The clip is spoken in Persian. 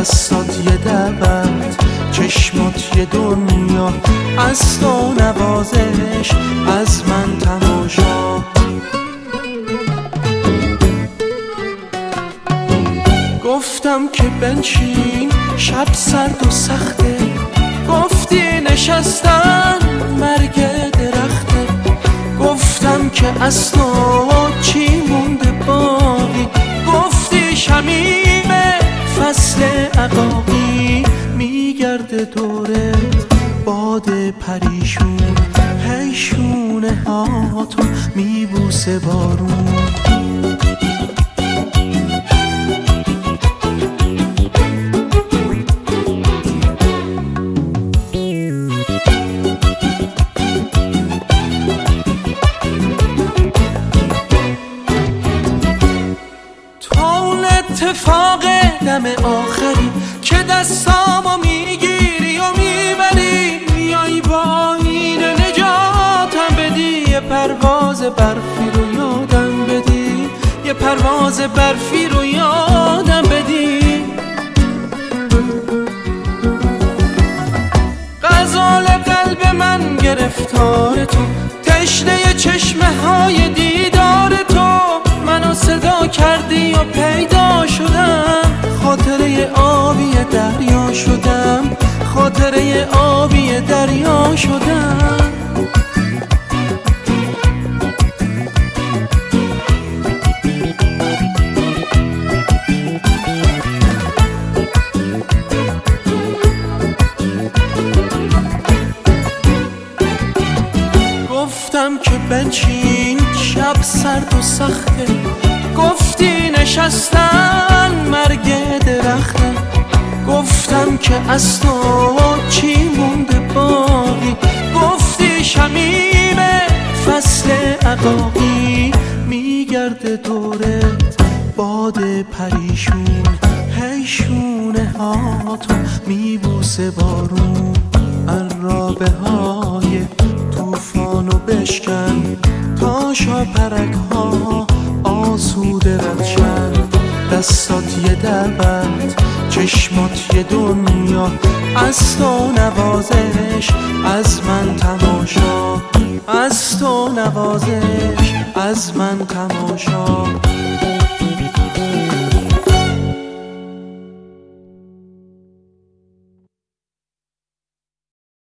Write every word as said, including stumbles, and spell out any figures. دستات یه دبند، چشمات یه دنیا، از تو نوازش، از من تماشا. گفتم که بنشین، شب سرد و سخته، گفتی نشستن مرگ درخته. گفتم که اصلا چی مونده باقی، گفتی شمیم فصل اقاقی. میگرده دوره باد پریشون، هیشونه ها تو میبوسه بارون. اتفاق دم آخری که دستامو میگیری و میبری، میایی با این نجاتم بدی. یه پرواز برفی رو یادم بدی، یه پرواز برفی رو یادم بدی. غزال قلب من گرفتار تو، تشنه چشمه های دیدار تو. منو صدا کردی و پیدا شدم، خاطره آبی دریا شدم، خاطره آبی دریا شدم. گفتم که بنشین، شب سرد و سخته، گفتی نشستن مرگ درخته. گفتم که اصلا چی مونده باقی، گفتی شمیم فصل اقاقی. میگرده دورت باد پریشون، هیشونه ها تو میبوسه بارون. عرابه های توفانو بشکن، تا شاپرک ها آسوده ردشن. دستات یه دبند، چشمات یه دنیا، از تو نوازش، از من تماشا. از تو نوازش، از من تماشا.